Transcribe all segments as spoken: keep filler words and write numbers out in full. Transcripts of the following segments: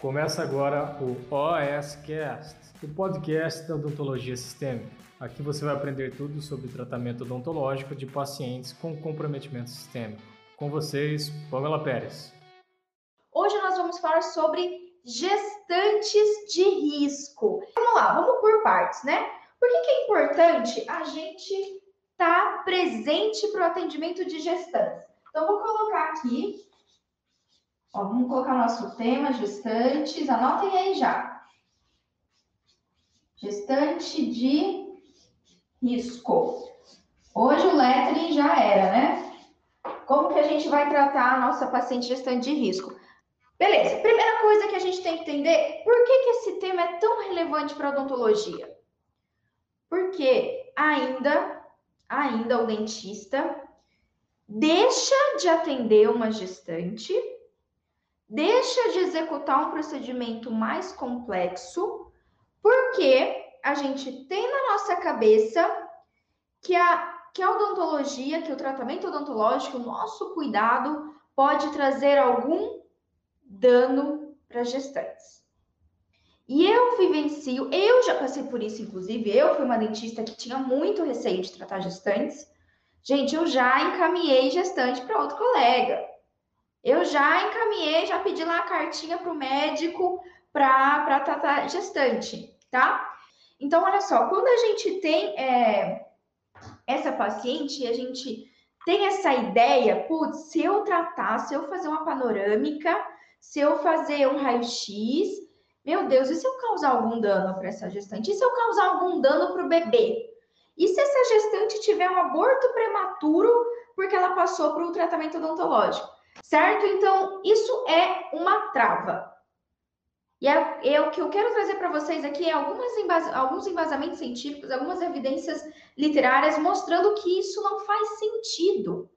Começa agora o OSCast, o podcast da odontologia sistêmica. Aqui você vai aprender tudo sobre tratamento odontológico de pacientes com comprometimento sistêmico. Com vocês, Pâmela Perez. Hoje nós vamos falar sobre gestantes de risco. Vamos lá, vamos por partes, né? Por que que é importante a gente estar presente para o atendimento de gestantes? Então, vou colocar aqui... Ó, vamos colocar nosso tema, gestantes, anotem aí já. Gestante de risco. Hoje o lettering já era, né? Como que a gente vai tratar a nossa paciente gestante de risco? Beleza, primeira coisa que a gente tem que entender, por que que esse tema é tão relevante para a odontologia? Porque ainda, ainda o dentista deixa de atender uma gestante... Deixa de executar um procedimento mais complexo, porque a gente tem na nossa cabeça que a, que a odontologia, que o tratamento odontológico, o nosso cuidado pode trazer algum dano para gestantes. E eu vivencio, eu já passei por isso, inclusive, eu fui uma dentista que tinha muito receio de tratar gestantes. Gente, eu já encaminhei gestante para outro colega. Eu já encaminhei, já pedi lá a cartinha para o médico para tratar gestante, tá? Então, olha só, quando a gente tem é, essa paciente, a gente tem essa ideia, putz, se eu tratar, se eu fazer uma panorâmica, se eu fazer um raio-x, meu Deus, e se eu causar algum dano para essa gestante? E se eu causar algum dano para o bebê? E se essa gestante tiver um aborto prematuro porque ela passou por um tratamento odontológico? Certo? Então, isso é uma trava. E é, é, o que eu quero trazer para vocês aqui é algumas embas, alguns embasamentos científicos, algumas evidências literárias mostrando que isso não faz sentido.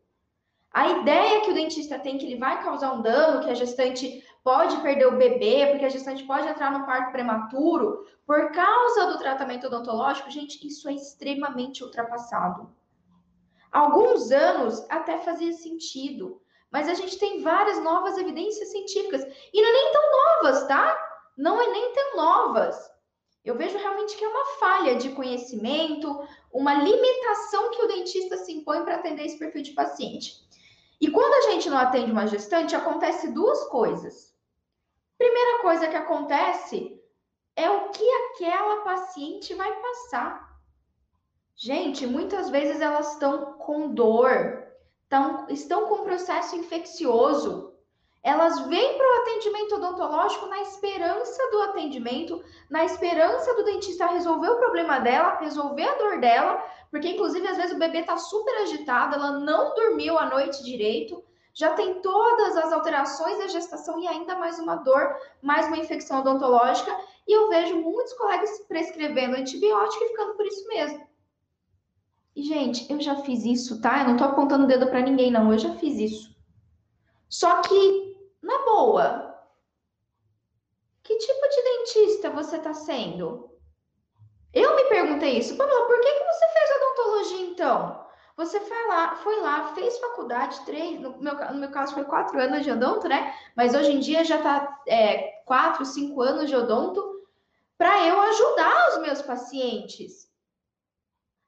A ideia que o dentista tem que ele vai causar um dano, que a gestante pode perder o bebê, porque a gestante pode entrar no parto prematuro, por causa do tratamento odontológico, gente, isso é extremamente ultrapassado. Alguns anos até fazia sentido. Mas a gente tem várias novas evidências científicas. E não é nem tão novas, tá? Não é nem tão novas. Eu vejo realmente que é uma falha de conhecimento, uma limitação que o dentista se impõe para atender esse perfil de paciente. E quando a gente não atende uma gestante, acontece duas coisas. Primeira coisa que acontece é o que aquela paciente vai passar. Gente, muitas vezes elas estão com dor. Estão, estão com um processo infeccioso, elas vêm para o atendimento odontológico na esperança do atendimento, na esperança do dentista resolver o problema dela, resolver a dor dela, porque inclusive às vezes o bebê está super agitado, ela não dormiu a noite direito, já tem todas as alterações da gestação e ainda mais uma dor, mais uma infecção odontológica, e eu vejo muitos colegas prescrevendo antibiótico e ficando por isso mesmo. E, gente, eu já fiz isso, tá? Eu não tô apontando o dedo pra ninguém, não. Eu já fiz isso. Só que, na boa, que tipo de dentista você tá sendo? Eu me perguntei isso. Pablo, por que que você fez odontologia, então? Você foi lá, foi lá fez faculdade, três, no meu, no meu caso foi quatro anos de odonto, né? Mas hoje em dia já tá é, quatro, cinco anos de odonto pra eu ajudar os meus pacientes.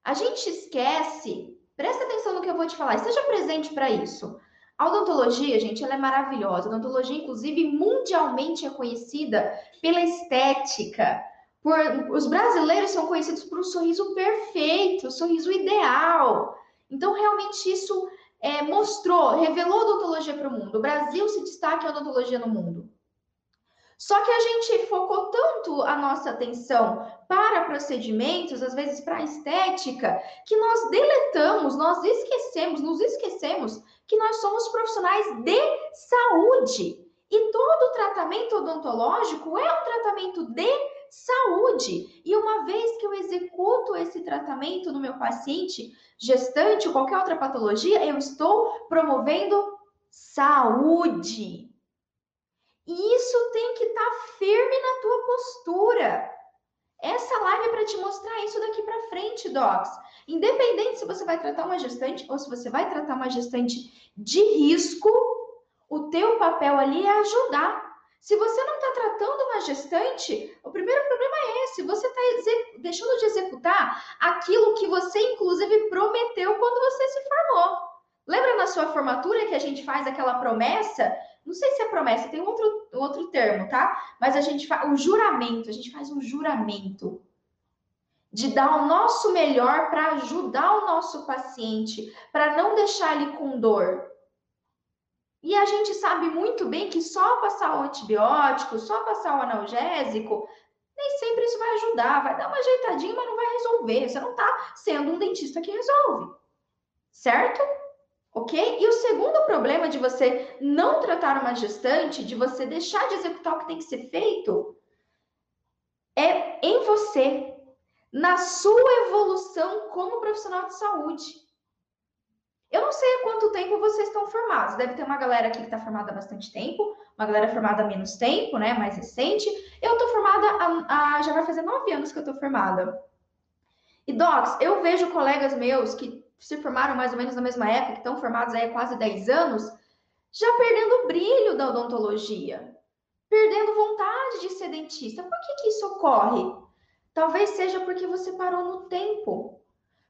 A gente esquece, presta atenção no que eu vou te falar, esteja presente para isso. A odontologia, gente, ela é maravilhosa. A odontologia, inclusive, mundialmente é conhecida pela estética. Por, os brasileiros são conhecidos por um sorriso perfeito, um sorriso ideal. Então, realmente, isso é, mostrou, revelou a odontologia para o mundo. O Brasil se destaca em odontologia no mundo. Só que a gente focou tanto a nossa atenção para procedimentos, às vezes para estética, que nós deletamos, nós esquecemos, nos esquecemos que nós somos profissionais de saúde. E todo tratamento odontológico é um tratamento de saúde. E uma vez que eu executo esse tratamento no meu paciente gestante ou qualquer outra patologia, eu estou promovendo saúde. E isso tem que estar firme na tua postura. Essa live é para te mostrar isso daqui para frente, docs. Independente se você vai tratar uma gestante ou se você vai tratar uma gestante de risco, o teu papel ali é ajudar. Se você não está tratando uma gestante, o primeiro problema é esse. Você está deixando de executar aquilo que você, inclusive, prometeu quando você se formou. Lembra na sua formatura que a gente faz aquela promessa? Não sei se é promessa, tem outro, outro termo, tá? Mas a gente faz um juramento, a gente faz um juramento de dar o nosso melhor para ajudar o nosso paciente, para não deixar ele com dor. E a gente sabe muito bem que só passar o antibiótico, só passar o analgésico, nem sempre isso vai ajudar, vai dar uma ajeitadinha, mas não vai resolver. Você não está sendo um dentista que resolve, certo? Ok? E o segundo problema de você não tratar uma gestante, de você deixar de executar o que tem que ser feito, é em você, na sua evolução como profissional de saúde. Eu não sei há quanto tempo vocês estão formados. Deve ter uma galera aqui que está formada há bastante tempo, uma galera formada há menos tempo, né? Mais recente. Eu estou formada há, há, já vai fazer nove anos que eu estou formada. E, docs, eu vejo colegas meus que se formaram mais ou menos na mesma época, que estão formados aí há quase dez anos, já perdendo o brilho da odontologia, perdendo vontade de ser dentista. Por que que isso ocorre? Talvez seja porque você parou no tempo.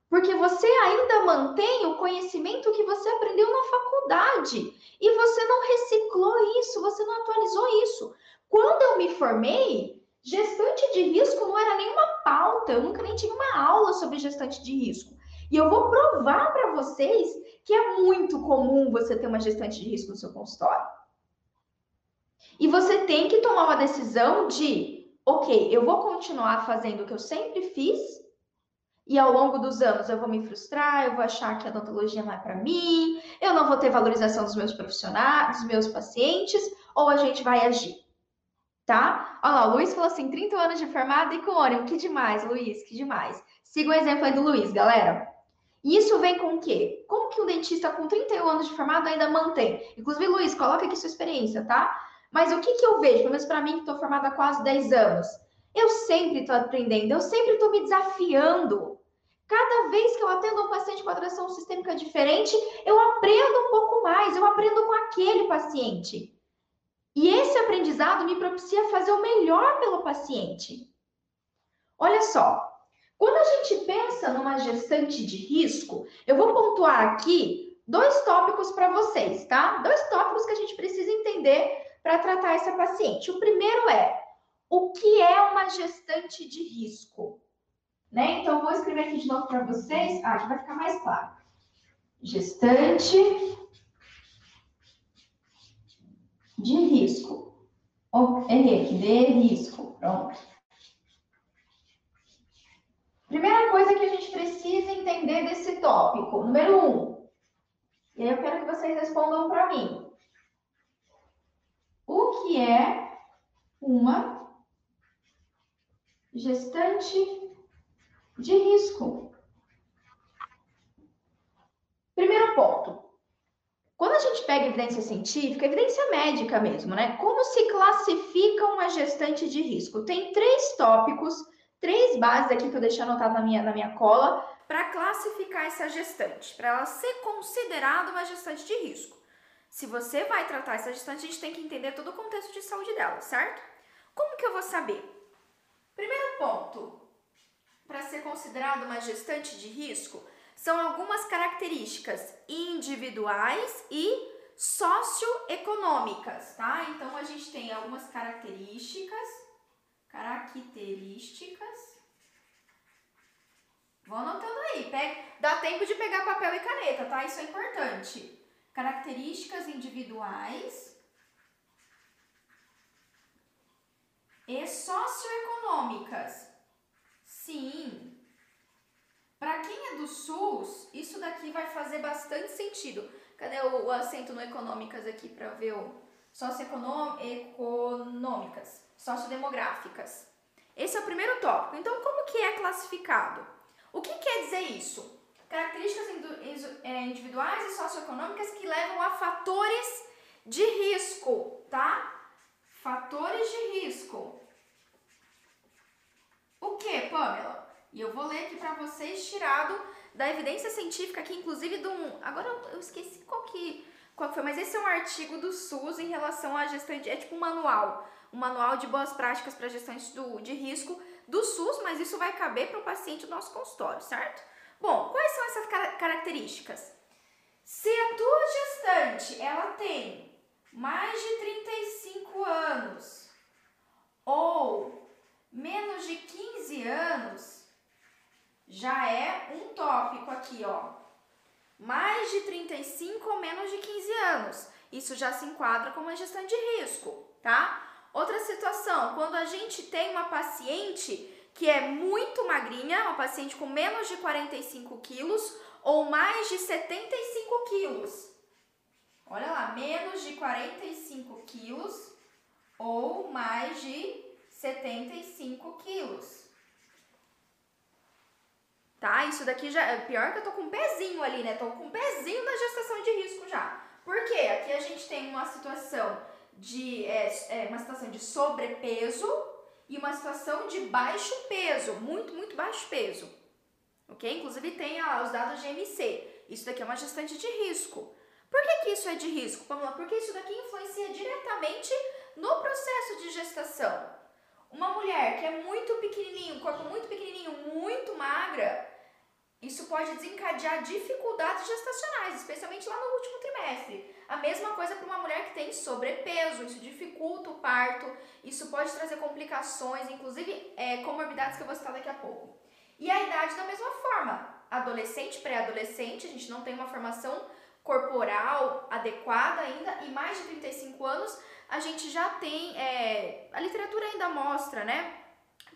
Porque você ainda mantém o conhecimento que você aprendeu na faculdade e você não reciclou isso, você não atualizou isso. Quando eu me formei, gestante de risco não era nenhuma pauta, eu nunca nem tive uma aula sobre gestante de risco. E eu vou provar para vocês que é muito comum você ter uma gestante de risco no seu consultório. E você tem que tomar uma decisão de, ok, eu vou continuar fazendo o que eu sempre fiz, e ao longo dos anos eu vou me frustrar, eu vou achar que a odontologia não é para mim, eu não vou ter valorização dos meus profissionais, dos meus pacientes, ou a gente vai agir, tá? Olha lá, o Luiz falou assim, trinta anos de formada e com ônibus, que demais, Luiz, que demais. Siga o exemplo aí do Luiz, galera. E isso vem com o quê? Como que um dentista com trinta e um anos de formado ainda mantém? Inclusive, Luiz, coloca aqui sua experiência, tá? Mas o que que eu vejo, pelo menos para mim, que estou formada há quase dez anos? Eu sempre estou aprendendo, eu sempre estou me desafiando. Cada vez que eu atendo um paciente com atração sistêmica diferente, eu aprendo um pouco mais, eu aprendo com aquele paciente. E esse aprendizado me propicia fazer o melhor pelo paciente. Olha só, quando a gente pensa numa gestante de risco, eu vou pontuar aqui dois tópicos para vocês, tá? Dois tópicos que a gente precisa entender para tratar essa paciente. O primeiro é, o que é uma gestante de risco? Né? Então, eu vou escrever aqui de novo para vocês. Ah, já vai ficar mais claro. Gestante de risco. Oh, errei aqui, de risco. Pronto. Primeira coisa que a gente precisa entender desse tópico. Número um. E aí eu quero que vocês respondam para mim. O que é uma gestante de risco? Primeiro ponto. Quando a gente pega evidência científica, evidência médica mesmo, né? Como se classifica uma gestante de risco? Tem três tópicos, três bases aqui que eu deixei anotado na minha, na minha cola, para classificar essa gestante, para ela ser considerada uma gestante de risco. Se você vai tratar essa gestante, a gente tem que entender todo o contexto de saúde dela, certo? Como que eu vou saber? Primeiro ponto. Para ser considerada uma gestante de risco, são algumas características individuais e socioeconômicas, tá? Então, a gente tem algumas características, características, vão anotando aí, pega, dá tempo de pegar papel e caneta, tá? Isso é importante. Características individuais e socioeconômicas. Sim, para quem é do SUS, isso daqui vai fazer bastante sentido. Cadê o, o acento no econômicas aqui para ver o socioeconômicas, sociodemográficas. Esse é o primeiro tópico. Então, como que é classificado? O que quer dizer isso? Características individuais e socioeconômicas que levam a fatores de risco, tá? Fatores de risco. O que, Pâmela? E eu vou ler aqui para vocês, tirado da evidência científica, que inclusive de um... Agora eu esqueci qual que qual foi, mas esse é um artigo do SUS em relação à gestão, de, é tipo um manual, um manual de boas práticas para gestões do, de risco do SUS, mas isso vai caber para o paciente do nosso consultório, certo? Bom, quais são essas car- características? Se a tua gestante, ela tem mais de trinta e cinco anos ou menos de quinze anos, já é um tópico aqui, ó. Mais de trinta e cinco ou menos de quinze anos. Isso já se enquadra como uma gestante de risco, tá? Outra situação, quando a gente tem uma paciente que é muito magrinha, uma paciente com menos de quarenta e cinco quilos ou mais de setenta e cinco quilos. Olha lá, menos de quarenta e cinco quilos ou mais de setenta e cinco quilos. Tá? Isso daqui já é pior que eu tô com um pezinho ali, né? Tô com um pezinho na gestação de risco já. Por quê? Aqui a gente tem uma situação de, é, é, uma situação de sobrepeso e uma situação de baixo peso, muito, muito baixo peso. Ok? Inclusive tem ó, os dados de M C. Isso daqui é uma gestante de risco. Por que que isso é de risco, Pâmela? Porque isso daqui influencia diretamente no processo de gestação. Uma mulher que é muito pequenininho, corpo muito pequenininho, muito magra, isso pode desencadear dificuldades gestacionais, especialmente lá no último trimestre. A mesma coisa para uma mulher que tem sobrepeso, isso dificulta o parto, isso pode trazer complicações, inclusive é, comorbidades que eu vou citar daqui a pouco. E a idade da mesma forma, adolescente, pré-adolescente, a gente não tem uma formação corporal adequada ainda, e mais de trinta e cinco anos, a gente já tem, é, a literatura ainda mostra, né,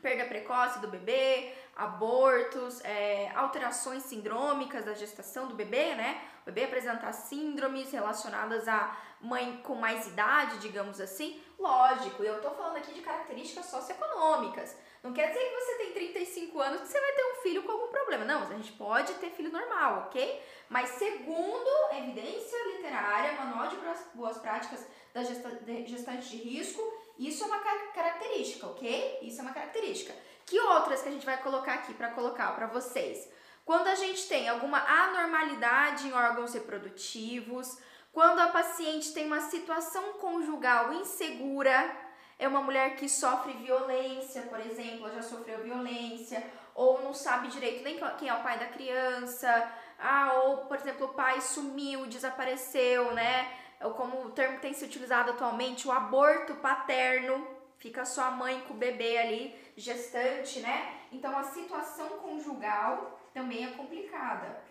perda precoce do bebê, abortos, é, alterações sindrômicas da gestação do bebê, né, o bebê apresentar síndromes relacionadas à mãe com mais idade, digamos assim, lógico, eu tô falando aqui de características socioeconômicas, não quer dizer que você tem trinta e cinco anos que você vai ter um filho com algum problema, não, a gente pode ter filho normal, ok? Mas segundo evidência literária, manual de boas práticas da gestante de risco, isso é uma característica, ok? Isso é uma característica. Que outras que a gente vai colocar aqui para colocar para vocês? Quando a gente tem alguma anormalidade em órgãos reprodutivos, quando a paciente tem uma situação conjugal insegura, é uma mulher que sofre violência, por exemplo, ela já sofreu violência, ou não sabe direito nem quem é o pai da criança, ah, ou, por exemplo, o pai sumiu, desapareceu, né? Ou como o termo que tem se utilizado atualmente, o aborto paterno, fica só a mãe com o bebê ali, gestante, né? Então, a situação conjugal também é complicada.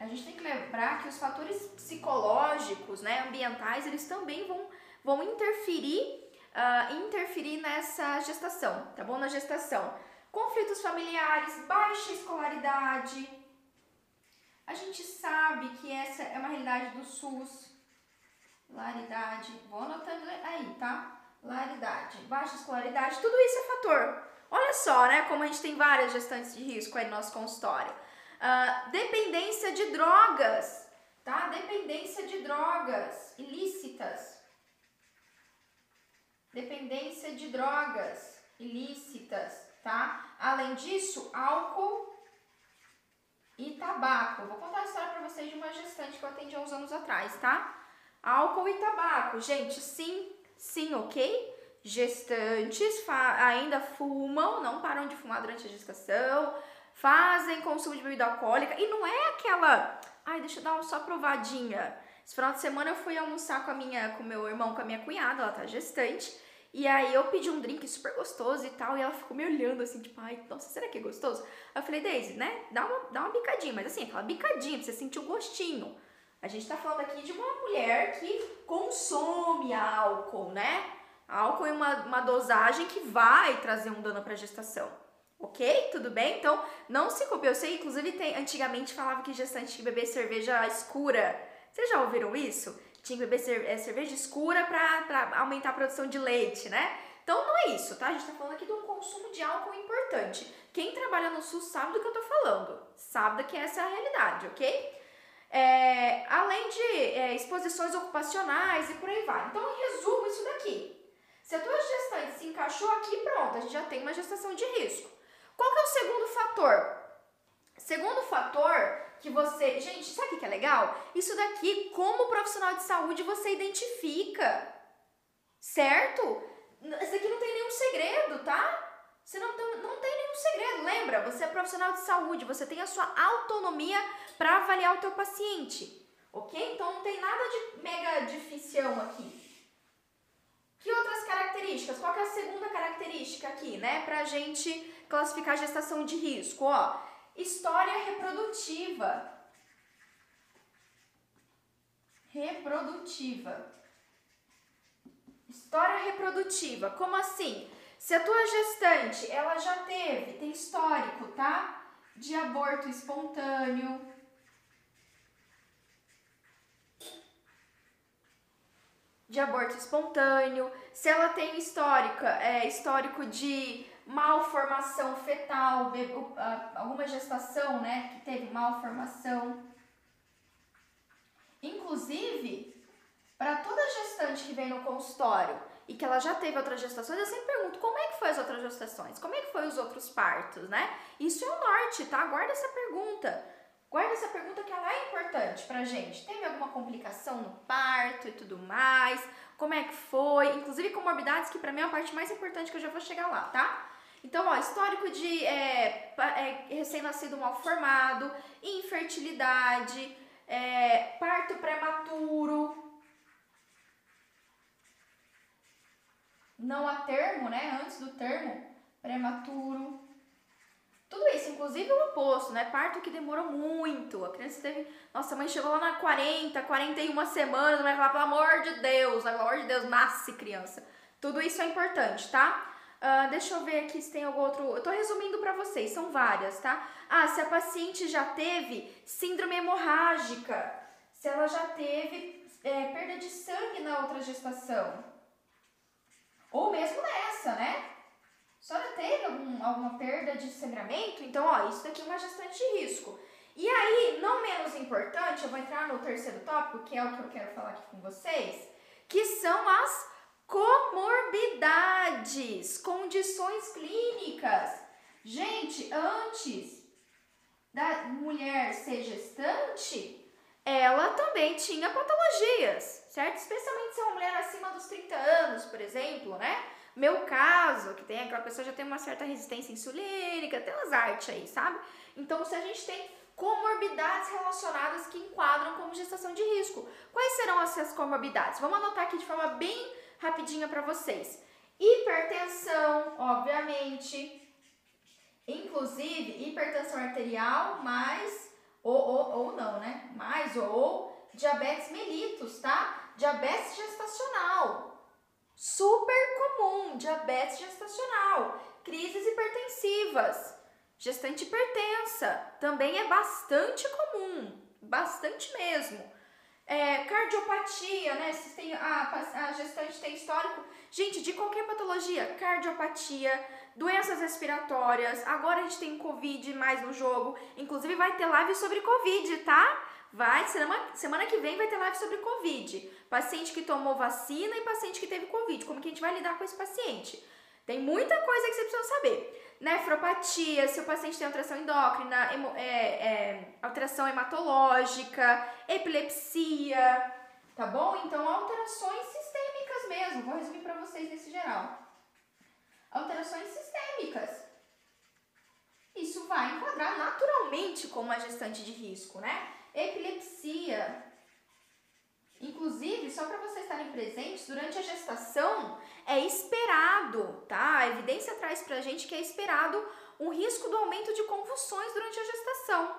A gente tem que lembrar que os fatores psicológicos, né, ambientais, eles também vão... vão interferir, uh, interferir nessa gestação, tá bom? Na gestação. Conflitos familiares, baixa escolaridade. A gente sabe que essa é uma realidade do SUS. Laridade, vou anotando aí, tá? Laridade, baixa escolaridade, tudo isso é fator. Olha só, né, como a gente tem várias gestantes de risco aí no nosso consultório. Uh, dependência de drogas, tá? Dependência de drogas ilícitas. Dependência de drogas ilícitas, tá? Além disso, álcool e tabaco. Vou contar a história pra vocês de uma gestante que eu atendi há uns anos atrás, tá? Álcool e tabaco. Gente, sim, sim, ok? Gestantes ainda fumam, não param de fumar durante a gestação, fazem consumo de bebida alcoólica. E não é aquela... Ai, deixa eu dar só provadinha. Esse final de semana eu fui almoçar com a minha, com meu irmão, com a minha cunhada, ela tá gestante, e aí eu pedi um drink super gostoso e tal, e ela ficou me olhando assim, tipo, ai, nossa, será que é gostoso? Aí eu falei, Deise, né, dá uma, dá uma bicadinha, mas assim, aquela bicadinha pra você sentir o gostinho. A gente tá falando aqui de uma mulher que consome álcool, né? Álcool é uma, uma dosagem que vai trazer um dano pra gestação, ok? Tudo bem? Então, não se culpe, eu sei, inclusive, tem, antigamente falava que gestante que bebê cerveja escura. Vocês já ouviram isso? Tinha que beber cerveja escura para aumentar a produção de leite, né? Então não é isso, tá? A gente tá falando aqui de um consumo de álcool importante. Quem trabalha no SUS sabe do que eu tô falando. Sabe que essa é a realidade, ok? É, além de é, exposições ocupacionais e por aí vai. Então eu resumo isso daqui. Se a tua gestante se encaixou aqui, pronto, a gente já tem uma gestação de risco. Qual que é o segundo fator? Segundo fator que você... Gente, sabe o que é legal? Isso daqui, como profissional de saúde, você identifica, certo? Isso daqui não tem nenhum segredo, tá? Você não tem, não tem nenhum segredo. Lembra, você é profissional de saúde, você tem a sua autonomia para avaliar o teu paciente, ok? Então, não tem nada de mega dificião aqui. Que outras características? Qual que é a segunda característica aqui, né? Pra gente classificar a gestação de risco, ó. História reprodutiva. Reprodutiva. História reprodutiva. Como assim? Se a tua gestante, ela já teve, tem histórico, tá? De aborto espontâneo. De aborto espontâneo. Se ela tem histórica, é, histórico de... malformação fetal, alguma gestação, né, que teve malformação. Inclusive, para toda gestante que vem no consultório e que ela já teve outras gestações, eu sempre pergunto como é que foi as outras gestações, como é que foi os outros partos, né? Isso é o norte, tá? Guarda essa pergunta. Guarda essa pergunta que ela é importante pra gente. Teve alguma complicação no parto e tudo mais? Como é que foi? Inclusive comorbidades, que pra mim é a parte mais importante, que eu já vou chegar lá, tá? Então, ó, histórico de é, é, recém-nascido mal formado, infertilidade, é, parto prematuro, não a termo, né? Antes do termo, prematuro. Tudo isso, inclusive o oposto, né? Parto que demorou muito. A criança teve... Nossa, a mãe chegou lá na quarenta, quarenta e uma semanas, vai falar, pelo amor de Deus, pelo amor de Deus, nasce criança. Tudo isso é importante, tá? Uh, deixa eu ver aqui se tem algum outro... Eu tô resumindo pra vocês, são várias, tá? Ah, se a paciente já teve síndrome hemorrágica, se ela já teve é, perda de sangue na outra gestação. Ou mesmo nessa, né? Só já teve algum, alguma perda de sangramento? Então, ó, isso daqui é uma gestante de risco. E aí, não menos importante, eu vou entrar no terceiro tópico, que é o que eu quero falar aqui com vocês, que são as comorbidades, condições clínicas. Gente, antes da mulher ser gestante, ela também tinha patologias, certo? Especialmente se é uma mulher acima dos trinta anos, por exemplo, né? Meu caso, que tem aquela pessoa já tem uma certa resistência insulínica, tem umas artes aí, sabe? Então, se a gente tem comorbidades relacionadas que enquadram como gestação de risco, quais serão essas comorbidades? Vamos anotar aqui de forma bem rapidinha para vocês. Hipertensão, obviamente. Inclusive, hipertensão arterial, mais, ou, ou, ou não, né? Mais, ou, ou diabetes mellitus, tá? Diabetes gestacional. Super comum, diabetes gestacional, crises hipertensivas, gestante hipertensa, também é bastante comum, bastante mesmo. É, cardiopatia, né? Se tem, a, a gestante tem histórico, gente, de qualquer patologia, cardiopatia, doenças respiratórias, agora a gente tem Covid mais no jogo, inclusive vai ter live sobre Covid, tá? Vai, semana, semana que vem vai ter live sobre Covid. Paciente que tomou vacina e paciente que teve Covid. Como que a gente vai lidar com esse paciente? Tem muita coisa que você precisa saber. Nefropatia, se o paciente tem alteração endócrina, hemo, é, é, alteração hematológica, epilepsia, tá bom? Então, alterações sistêmicas mesmo. Vou resumir pra vocês nesse geral. Alterações sistêmicas. Isso vai enquadrar naturalmente como a gestante de risco, né? Epilepsia. Inclusive, só para vocês estarem presentes, durante a gestação é esperado, tá? A evidência traz pra gente que é esperado um risco do aumento de convulsões durante a gestação.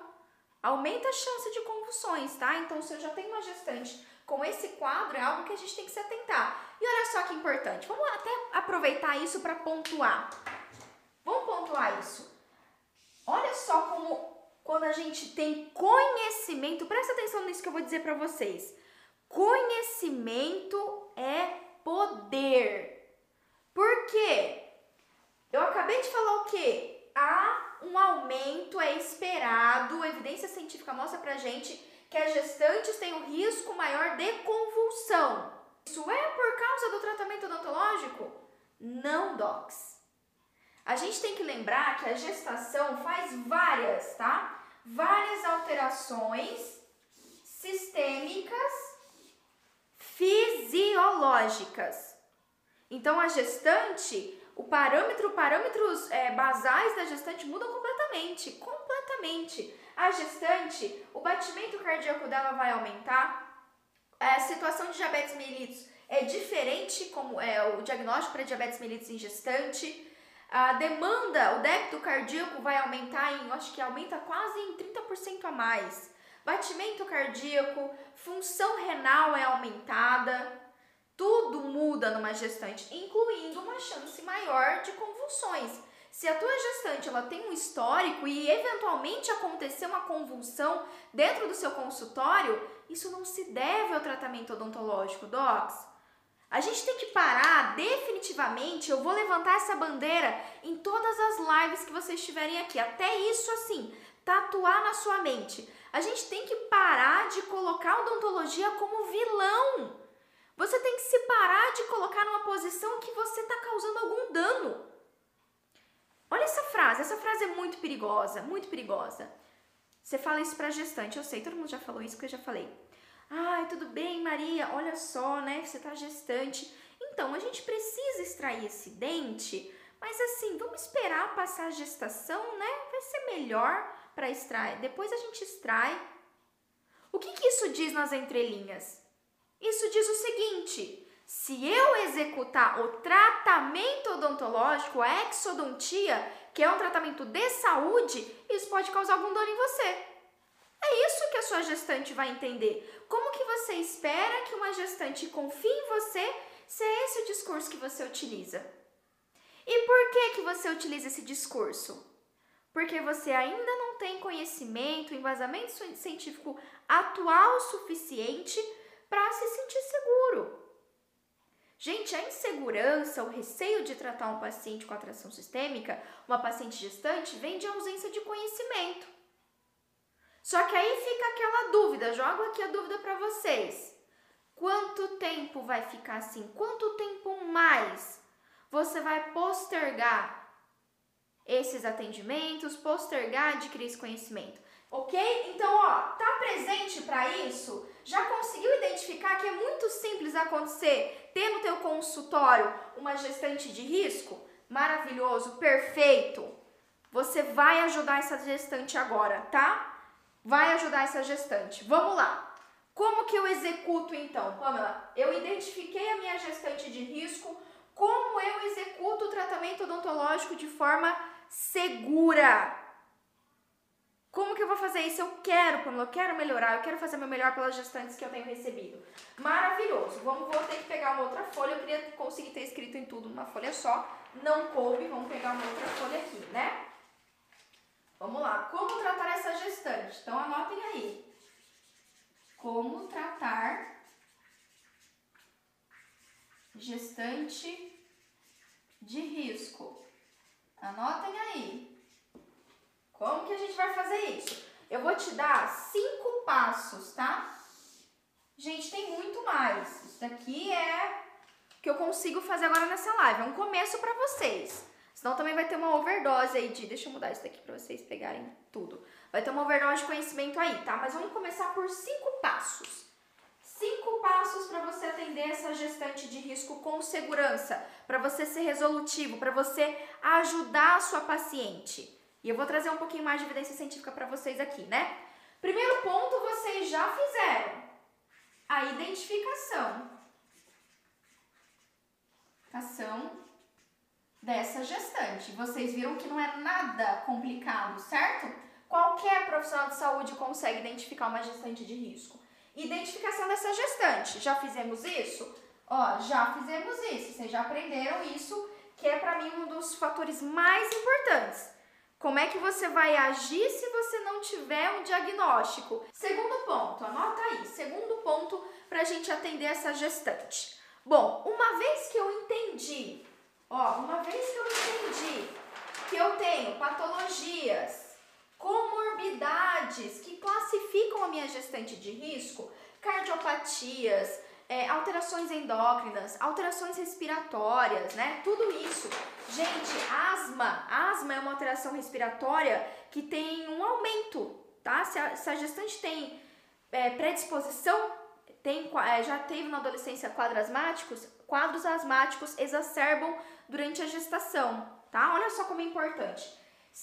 Aumenta a chance de convulsões, tá? Então, se eu já tenho uma gestante com esse quadro, é algo que a gente tem que se atentar. E olha só que importante, vamos até aproveitar isso para pontuar. Vamos pontuar isso. Olha só como... Quando a gente tem conhecimento, presta atenção nisso que eu vou dizer para vocês. Conhecimento é poder. Por quê? Eu acabei de falar o quê? Há um aumento, é esperado, a evidência científica mostra pra gente que as gestantes têm um risco maior de convulsão. Isso é por causa do tratamento odontológico? Não, docs. A gente tem que lembrar que a gestação faz várias, tá? várias alterações sistêmicas fisiológicas. Então, a gestante, o parâmetro, parâmetros é, basais da gestante mudam completamente, completamente. A gestante, o batimento cardíaco dela vai aumentar, a situação de diabetes mellitus é diferente, como é o diagnóstico para diabetes mellitus em gestante. A demanda, o débito cardíaco vai aumentar em, acho que aumenta quase em trinta por cento a mais. Batimento cardíaco, função renal é aumentada, tudo muda numa gestante, incluindo uma chance maior de convulsões. Se a tua gestante ela tem um histórico e eventualmente acontecer uma convulsão dentro do seu consultório, isso não se deve ao tratamento odontológico, docs. A gente tem que parar definitivamente, eu vou levantar essa bandeira em todas as lives que vocês tiverem aqui, até isso assim, tatuar na sua mente. A gente tem que parar de colocar a odontologia como vilão. Você tem que se parar de colocar numa posição que você está causando algum dano. Olha essa frase, essa frase é muito perigosa, muito perigosa. Você fala isso pra gestante, eu sei, todo mundo já falou isso porque eu já falei. Ai, tudo bem, Maria, olha só, né, você tá gestante. Então, a gente precisa extrair esse dente, mas assim, vamos esperar passar a gestação, né, vai ser melhor para extrair. Depois a gente extrai. O que que isso diz nas entrelinhas? Isso diz o seguinte, se eu executar o tratamento odontológico, a exodontia, que é um tratamento de saúde, isso pode causar algum dano em você. É isso que a sua gestante vai entender. Como que você espera que uma gestante confie em você se é esse o discurso que você utiliza? E por que que você utiliza esse discurso? Porque você ainda não tem conhecimento, embasamento científico atual o suficiente para se sentir seguro. Gente, a insegurança, o receio de tratar um paciente com atração sistêmica, uma paciente gestante, vem de ausência de conhecimento. Só que aí fica aquela dúvida, jogo aqui a dúvida para vocês. Quanto tempo vai ficar assim? Quanto tempo mais você vai postergar esses atendimentos, postergar adquirir esse conhecimento? Ok? Então, ó, tá presente para isso? Já conseguiu identificar que é muito simples acontecer ter no teu consultório uma gestante de risco? Maravilhoso, perfeito! Você vai ajudar essa gestante agora, tá? Vai ajudar essa gestante. Vamos lá. Como que eu executo então, Pâmela? Eu identifiquei a minha gestante de risco. Como eu executo o tratamento odontológico de forma segura? Como que eu vou fazer isso? Eu quero, Pâmela, eu quero melhorar, eu quero fazer meu melhor pelas gestantes que eu tenho recebido. Maravilhoso. Vamos, vou ter que pegar uma outra folha. Eu queria conseguir ter escrito em tudo numa folha só. Não coube, vamos pegar uma outra folha aqui, né? Vamos lá, como tratar essa gestante? Então anotem aí. Como tratar gestante de risco. Anotem aí. Como que a gente vai fazer isso? Eu vou te dar cinco passos, tá? Gente, tem muito mais. Isso daqui é o que eu consigo fazer agora nessa live. É um começo para vocês. Senão também vai ter uma overdose aí de... Deixa eu mudar isso daqui pra vocês pegarem tudo. Vai ter uma overdose de conhecimento aí, tá? Mas vamos começar por cinco passos. Cinco passos pra você atender essa gestante de risco com segurança. Pra você ser resolutivo, pra você ajudar a sua paciente. E eu vou trazer um pouquinho mais de evidência científica pra vocês aqui, né? Primeiro ponto, vocês já fizeram a identificação. Ação dessa gestante. Vocês viram que não é nada complicado, certo? Qualquer profissional de saúde consegue identificar uma gestante de risco. Identificação dessa gestante. Já fizemos isso? Ó, já fizemos isso. Vocês já aprenderam isso, que é para mim um dos fatores mais importantes. Como é que você vai agir se você não tiver um diagnóstico? Segundo ponto, anota aí. Segundo ponto pra gente atender essa gestante. Bom, uma vez que eu entendi Ó, uma vez que eu entendi que eu tenho patologias, comorbidades que classificam a minha gestante de risco, cardiopatias, é, alterações endócrinas, alterações respiratórias, né? Tudo isso. Gente, asma. Asma é uma alteração respiratória que tem um aumento tá? Se a, se a gestante tem é, predisposição, tem, é, já teve na adolescência quadros asmáticos, quadros asmáticos exacerbam durante a gestação, tá? Olha só como é importante.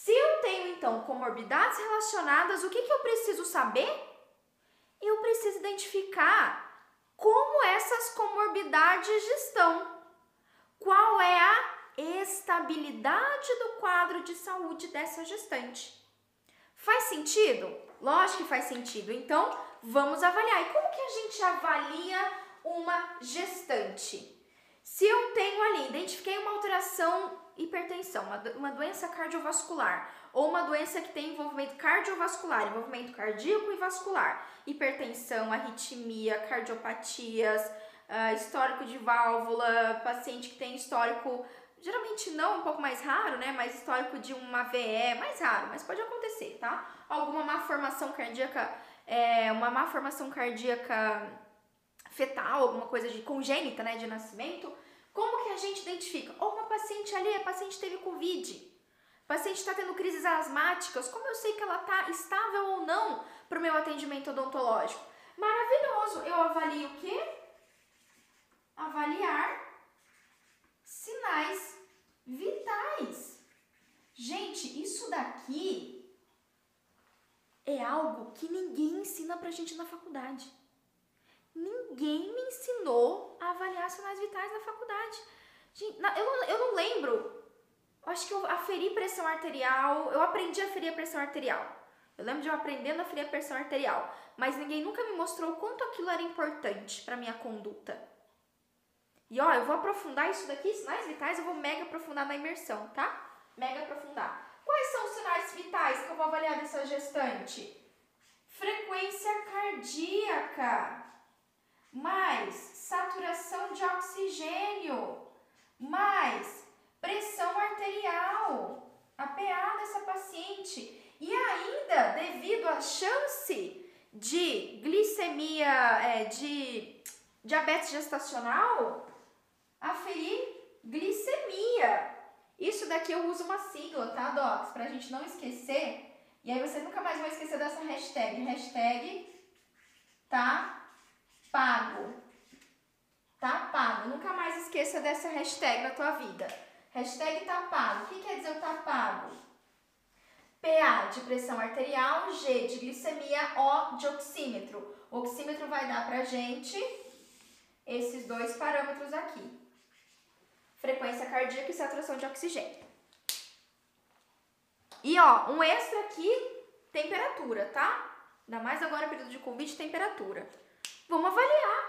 Se eu tenho, então, comorbidades relacionadas, o que, que eu preciso saber? Eu preciso identificar como essas comorbidades estão. Qual é a estabilidade do quadro de saúde dessa gestante? Faz sentido? Lógico que faz sentido. Então, vamos avaliar. E como que a gente avalia uma gestante? Se eu tenho ali, identifiquei uma alteração... hipertensão, uma doença cardiovascular ou uma doença que tem envolvimento cardiovascular, envolvimento cardíaco e vascular, hipertensão, arritmia, cardiopatias, uh, histórico de válvula, paciente que tem histórico, geralmente não, um pouco mais raro, né, mas histórico de uma A V E, mais raro, mas pode acontecer, tá? Alguma má formação cardíaca, é, uma má formação cardíaca fetal, alguma coisa de congênita, né, de nascimento. Como que a gente identifica? Ou uma paciente ali, a paciente teve Covid, a paciente está tendo crises asmáticas, como eu sei que ela está estável ou não para o meu atendimento odontológico? Maravilhoso! Eu avalio o quê? Avaliar sinais vitais. Gente, isso daqui é algo que ninguém ensina pra gente na faculdade. Ninguém me ensinou a avaliar sinais vitais na faculdade. Gente, eu, não, eu não lembro. Acho que eu aferi pressão arterial. Eu aprendi a ferir a pressão arterial. Eu lembro de eu aprendendo a ferir a pressão arterial. Mas ninguém nunca me mostrou o quanto aquilo era importante para minha conduta. E ó, eu vou aprofundar isso daqui. Sinais vitais eu vou mega aprofundar na imersão, tá? Mega aprofundar. Quais são os sinais vitais que eu vou avaliar dessa gestante? Frequência cardíaca, mais saturação de oxigênio, mais pressão arterial, a P A dessa paciente. E ainda, devido à chance de glicemia, é, de diabetes gestacional, aferir glicemia. Isso daqui eu uso uma sigla, tá, Docs? Pra gente não esquecer. E aí você nunca mais vai esquecer dessa hashtag. Hashtag, tá? Pago, tá pago. Nunca mais esqueça dessa hashtag na tua vida. Hashtag tá pago. O que quer dizer o tá pago? P A de pressão arterial, G de glicemia, O de oxímetro. O oxímetro vai dar pra gente esses dois parâmetros aqui. Frequência cardíaca e saturação de oxigênio. E ó, um extra aqui, temperatura, tá? Ainda mais agora período de Covid, temperatura. Vamos avaliar.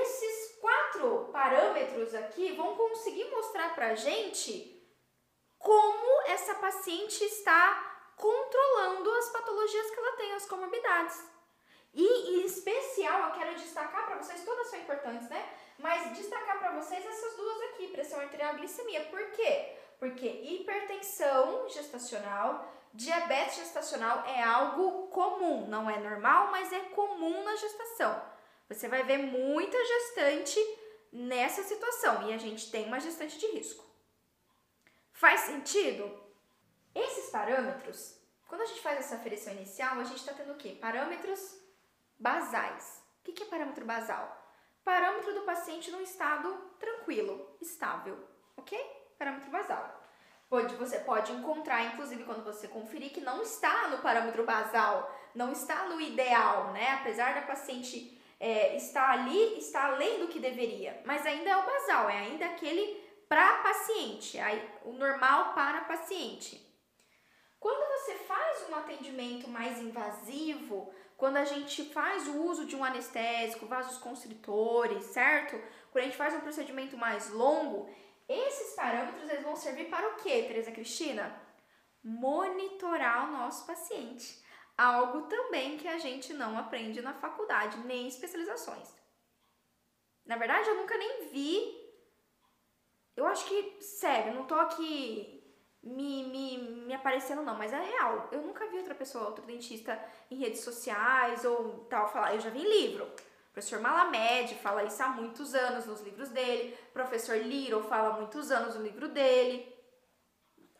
Esses quatro parâmetros aqui vão conseguir mostrar pra gente como essa paciente está controlando as patologias que ela tem, as comorbidades. E, em especial, eu quero destacar pra vocês, todas são importantes, né? Mas destacar pra vocês essas duas aqui, pressão arterial e glicemia. Por quê? Porque hipertensão gestacional, diabetes gestacional é algo comum, não é normal, mas é comum na gestação. Você vai ver muita gestante nessa situação e a gente tem uma gestante de risco. Faz sentido? Esses parâmetros, quando a gente faz essa aferição inicial, a gente está tendo o quê? Parâmetros basais. O que é parâmetro basal? Parâmetro do paciente num estado tranquilo, estável, ok? Parâmetro basal. Pode, você pode encontrar, inclusive, quando você conferir, que não está no parâmetro basal, não está no ideal, né? Apesar da paciente é, estar ali, está além do que deveria, mas ainda é o basal, é ainda aquele para paciente, é o normal para paciente. Quando você faz um atendimento mais invasivo, quando a gente faz o uso de um anestésico, vasos constritores, certo? Quando a gente faz um procedimento mais longo, esses parâmetros eles vão servir para o quê, Teresa Cristina? Monitorar o nosso paciente. Algo também que a gente não aprende na faculdade, nem em especializações. Na verdade, eu nunca nem vi. Eu acho que, sério, não tô aqui me, me, me aparecendo não, mas é real. Eu nunca vi outra pessoa, outro dentista em redes sociais ou tal, falar. Eu já vi em livro. O professor Malamed fala isso há muitos anos nos livros dele. O professor Liro fala há muitos anos no livro dele.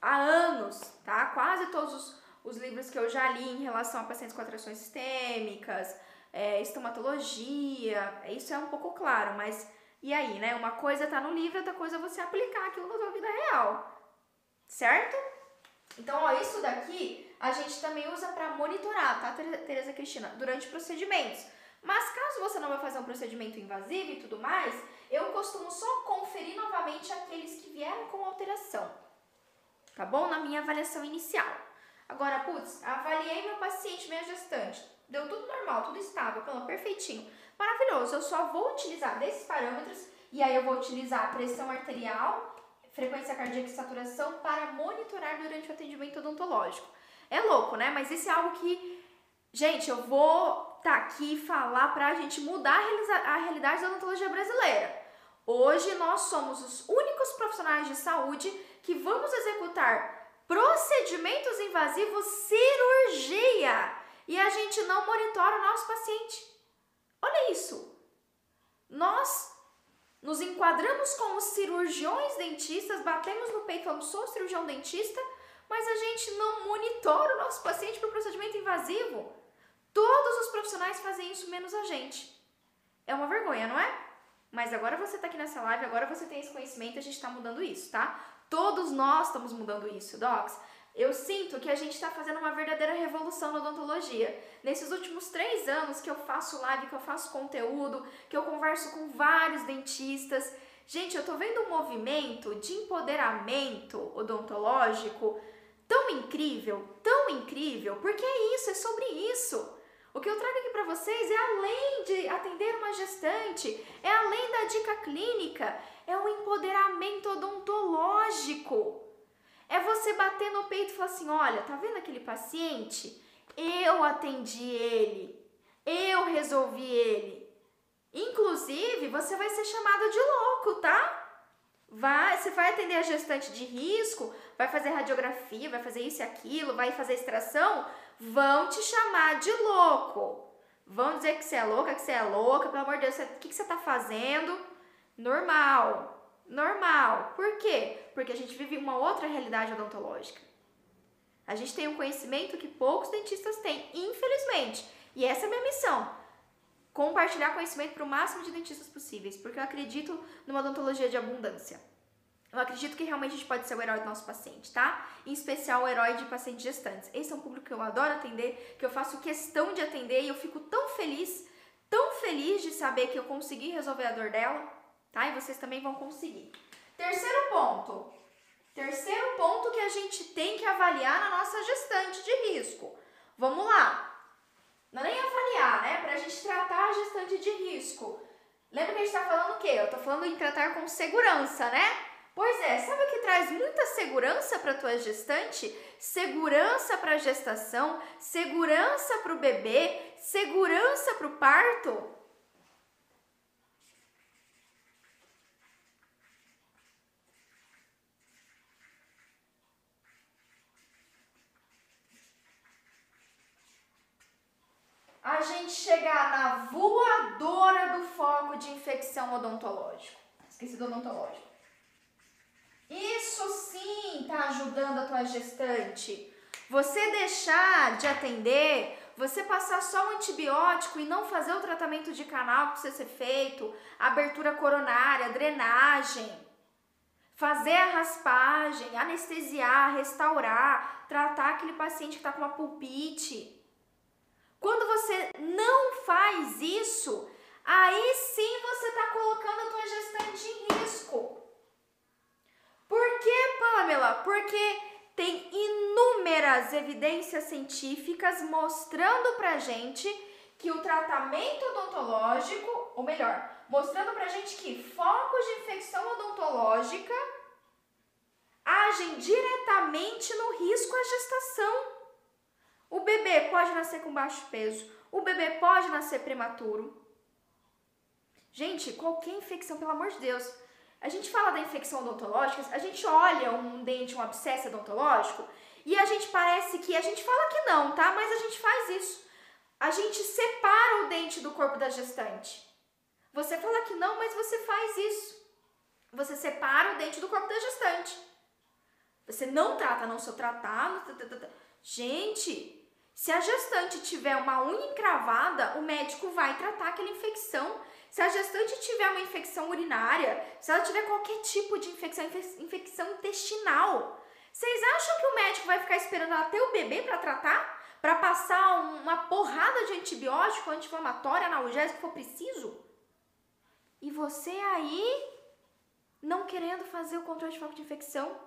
Há anos, tá? Quase todos os, os livros que eu já li em relação a pacientes com atrações sistêmicas, é, estomatologia, isso é um pouco claro, mas e aí, né? Uma coisa tá no livro, outra coisa é você aplicar aquilo na sua vida real, certo? Então, ó, isso daqui a gente também usa para monitorar, tá, Teresa Cristina? Durante procedimentos. Mas caso você não vai fazer um procedimento invasivo e tudo mais, eu costumo só conferir novamente aqueles que vieram com alteração, tá bom? Na minha avaliação inicial. Agora, putz, avaliei meu paciente, minha gestante, deu tudo normal, tudo estável, perfeitinho, maravilhoso. Eu só vou utilizar desses parâmetros e aí eu vou utilizar a pressão arterial, frequência cardíaca e saturação para monitorar durante o atendimento odontológico. É louco, né? Mas isso é algo que, gente, eu vou... tá aqui falar pra gente mudar a realidade da odontologia brasileira. Hoje nós somos os únicos profissionais de saúde que vamos executar procedimentos invasivos cirurgia e a gente não monitora o nosso paciente. Olha isso! Nós nos enquadramos como cirurgiões dentistas, batemos no peito, falamos, sou cirurgião dentista, mas a gente não monitora o nosso paciente para o procedimento invasivo. Todos os profissionais fazem isso, menos a gente. É uma vergonha, não é? Mas agora você tá aqui nessa live, agora você tem esse conhecimento, a gente tá mudando isso, tá? Todos nós estamos mudando isso, docs. Eu sinto que a gente tá fazendo uma verdadeira revolução na odontologia. Nesses últimos três anos que eu faço live, que eu faço conteúdo, que eu converso com vários dentistas. Gente, eu tô vendo um movimento de empoderamento odontológico tão incrível, tão incrível, porque é isso, é sobre isso. O que eu trago aqui para vocês é além de atender uma gestante, é além da dica clínica, é um empoderamento odontológico. É você bater no peito e falar assim, olha, tá vendo aquele paciente? Eu atendi ele, eu resolvi ele. Inclusive, você vai ser chamado de louco, tá? Vai, você vai atender a gestante de risco, vai fazer radiografia, vai fazer isso e aquilo, vai fazer extração... Vão te chamar de louco. Vão dizer que você é louca, que você é louca. Pelo amor de Deus, o que você tá fazendo? Normal. Normal. Por quê? Porque a gente vive uma outra realidade odontológica. A gente tem um conhecimento que poucos dentistas têm, infelizmente. E essa é a minha missão. Compartilhar conhecimento para o máximo de dentistas possíveis. Porque eu acredito numa odontologia de abundância. Eu acredito que realmente a gente pode ser o herói do nosso paciente, tá? Em especial o herói de pacientes gestantes. Esse é um público que eu adoro atender, que eu faço questão de atender e eu fico tão feliz, tão feliz de saber que eu consegui resolver a dor dela, tá? E vocês também vão conseguir. Terceiro ponto. Terceiro ponto que a gente tem que avaliar na nossa gestante de risco. Vamos lá. Não é nem avaliar, né? Pra gente tratar a gestante de risco. Lembra que a gente tá falando o quê? Eu tô falando em tratar com segurança, né? Pois é, sabe o que traz muita segurança para tua gestante? Segurança para a gestação, segurança para o bebê, segurança para o parto. A gente chegar na voadora do foco de infecção odontológica. Esqueci do odontológico. Isso sim tá ajudando a tua gestante. Você deixar de atender, você passar só o antibiótico e não fazer o tratamento de canal que precisa ser feito, abertura coronária, drenagem, fazer a raspagem, anestesiar, restaurar, tratar aquele paciente que tá com uma pulpite. Quando você não faz isso, aí sim você tá colocando a tua gestante em risco. Por quê, Pâmela? Porque tem inúmeras evidências científicas mostrando pra gente que o tratamento odontológico, ou melhor, mostrando pra gente que focos de infecção odontológica agem diretamente no risco à gestação. O bebê pode nascer com baixo peso, o bebê pode nascer prematuro. Gente, qualquer infecção, pelo amor de Deus... A gente fala da infecção odontológica, a gente olha um dente, um abscesso odontológico e a gente parece que, a gente fala que não, tá? Mas a gente faz isso. A gente separa o dente do corpo da gestante. Você fala que não, mas você faz isso. Você separa o dente do corpo da gestante. Você não trata, não só tratar. Gente, se a gestante tiver uma unha encravada, o médico vai tratar aquela infecção. Se a gestante tiver uma infecção urinária, se ela tiver qualquer tipo de infecção, infecção intestinal, vocês acham que o médico vai ficar esperando até o bebê para tratar? Para passar uma porrada de antibiótico, anti-inflamatório, analgésico, que for preciso? E você aí não querendo fazer o controle de foco de infecção?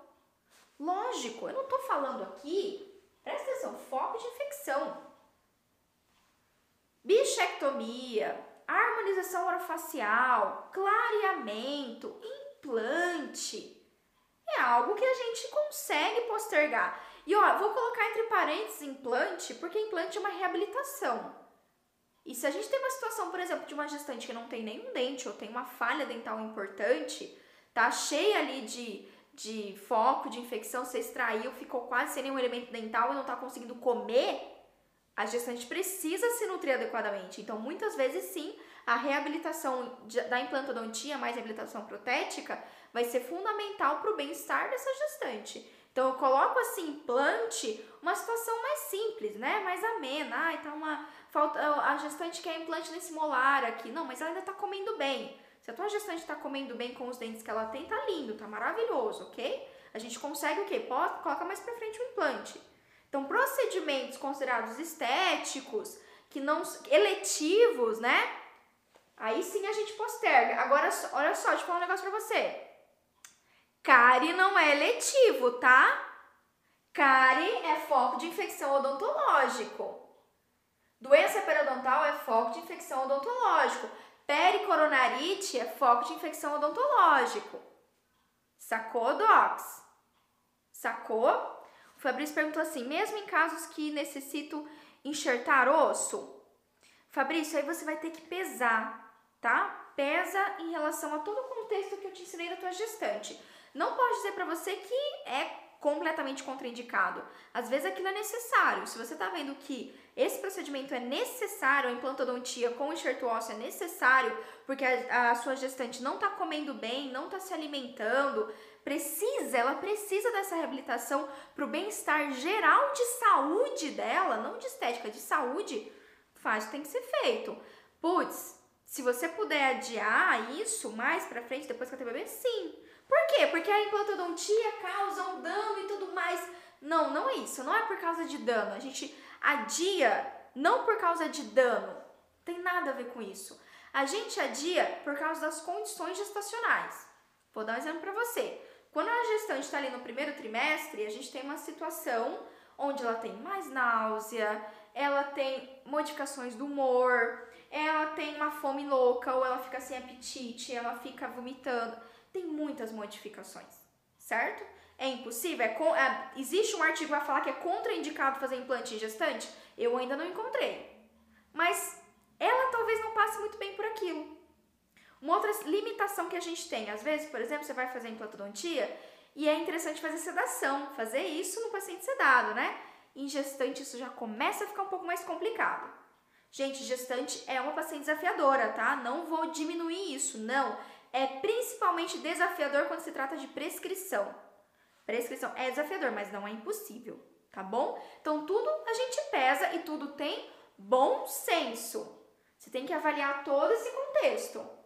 Lógico, eu não tô falando aqui, presta atenção, foco de infecção. Bichectomia, harmonização orofacial, clareamento, implante... É algo que a gente consegue postergar. E ó, vou colocar entre parênteses implante, porque implante é uma reabilitação. E se a gente tem uma situação, por exemplo, de uma gestante que não tem nenhum dente ou tem uma falha dental importante, tá cheia ali de, de foco, de infecção, você extraiu, ficou quase sem nenhum elemento dental e não tá conseguindo comer, a gestante precisa se nutrir adequadamente. Então, muitas vezes, sim, a reabilitação da implantodontia mais reabilitação protética vai ser fundamental para o bem-estar dessa gestante. Então, eu coloco assim, implante, uma situação mais simples, né? Mais amena. Ah, então uma, falta, a gestante quer implante nesse molar aqui. Não, mas ela ainda está comendo bem. Se a tua gestante está comendo bem com os dentes que ela tem, tá lindo, tá maravilhoso, ok? A gente consegue o quê? Pode, coloca mais para frente o implante. Então, procedimentos considerados estéticos, que não, eletivos, né? Aí sim a gente posterga. Agora, olha só, deixa eu falar um negócio pra você. Cárie não é eletivo, tá? Cárie é foco de infecção odontológico. Doença periodontal é foco de infecção odontológico. Pericoronarite é foco de infecção odontológico. Sacou, docs? Sacou? O Fabrício perguntou assim, mesmo em casos que necessito enxertar osso? Fabrício, aí você vai ter que pesar, tá? Pesa em relação a todo o contexto que eu te ensinei da tua gestante. Não posso dizer pra você que é completamente contraindicado. Às vezes aquilo é necessário. Se você tá vendo que esse procedimento é necessário, a implantodontia com enxerto ósseo é necessário, porque a, a sua gestante não tá comendo bem, não tá se alimentando... Precisa, ela precisa dessa reabilitação para o bem-estar geral de saúde dela, não de estética, de saúde, faz, tem que ser feito. Putz, se você puder adiar isso mais para frente, depois que ela tem bebê, sim. Por quê? Porque a implantodontia causa um dano e tudo mais. Não, não é isso, não é por causa de dano. A gente adia não por causa de dano, não tem nada a ver com isso. A gente adia por causa das condições gestacionais. Vou dar um exemplo para você. Quando a gestante está ali no primeiro trimestre, a gente tem uma situação onde ela tem mais náusea, ela tem modificações do humor, ela tem uma fome louca, ou ela fica sem apetite, ela fica vomitando. Tem muitas modificações, certo? É impossível? É con... é... Existe um artigo que vai falar que é contraindicado fazer implante em gestante? Eu ainda não encontrei. Mas ela talvez não passe muito bem por aquilo. Uma outra limitação que a gente tem, às vezes, por exemplo, você vai fazer implantodontia e é interessante fazer sedação, fazer isso no paciente sedado, né? Em gestante isso já começa a ficar um pouco mais complicado. Gente, gestante é uma paciente desafiadora, tá? Não vou diminuir isso, não. É principalmente desafiador quando se trata de prescrição. Prescrição é desafiador, mas não é impossível, tá bom? Então tudo a gente pesa e tudo tem bom senso. Você tem que avaliar todo esse contexto.